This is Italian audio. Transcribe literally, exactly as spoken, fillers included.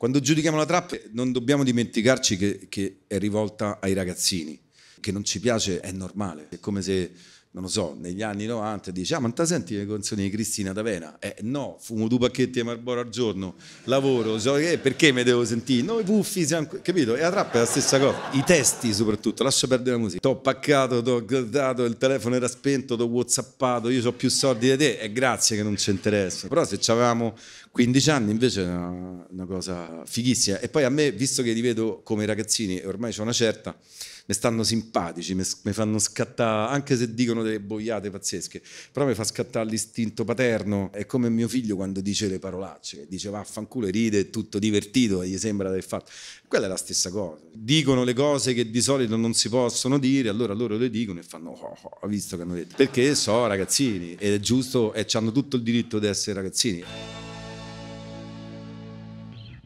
Quando giudichiamo la trap non dobbiamo dimenticarci che, che è rivolta ai ragazzini. Che non ci piace è normale, è come se, non lo so, negli anni novanta dici: ah, ma non te senti le canzoni di Cristina D'Avena? Eh no, fumo due pacchetti di Marlboro al giorno, lavoro, so, eh, perché me devo sentire? Noi puffi siamo, capito? E la trap è la stessa cosa, i testi soprattutto, lascia perdere la musica. T'ho paccato, t'ho guardato, il telefono era spento, t'ho whatsappato, io ho più soldi di te, e grazie che non ci interessa. Però se avevamo quindici anni invece è una, una cosa fighissima. E poi a me, visto che li vedo come ragazzini, ormai c'ho una certa, mi stanno simpatici, mi fanno scattare, anche se dicono delle boiate pazzesche, però mi fa scattare l'istinto paterno. È come mio figlio quando dice le parolacce, che dice vaffanculo, ride, è tutto divertito, gli sembra di aver fatto. Quella è la stessa cosa. Dicono le cose che di solito non si possono dire, allora loro le dicono e fanno oh, oh, ho visto che hanno detto. Perché so ragazzini, ed è giusto, e hanno tutto il diritto di essere ragazzini.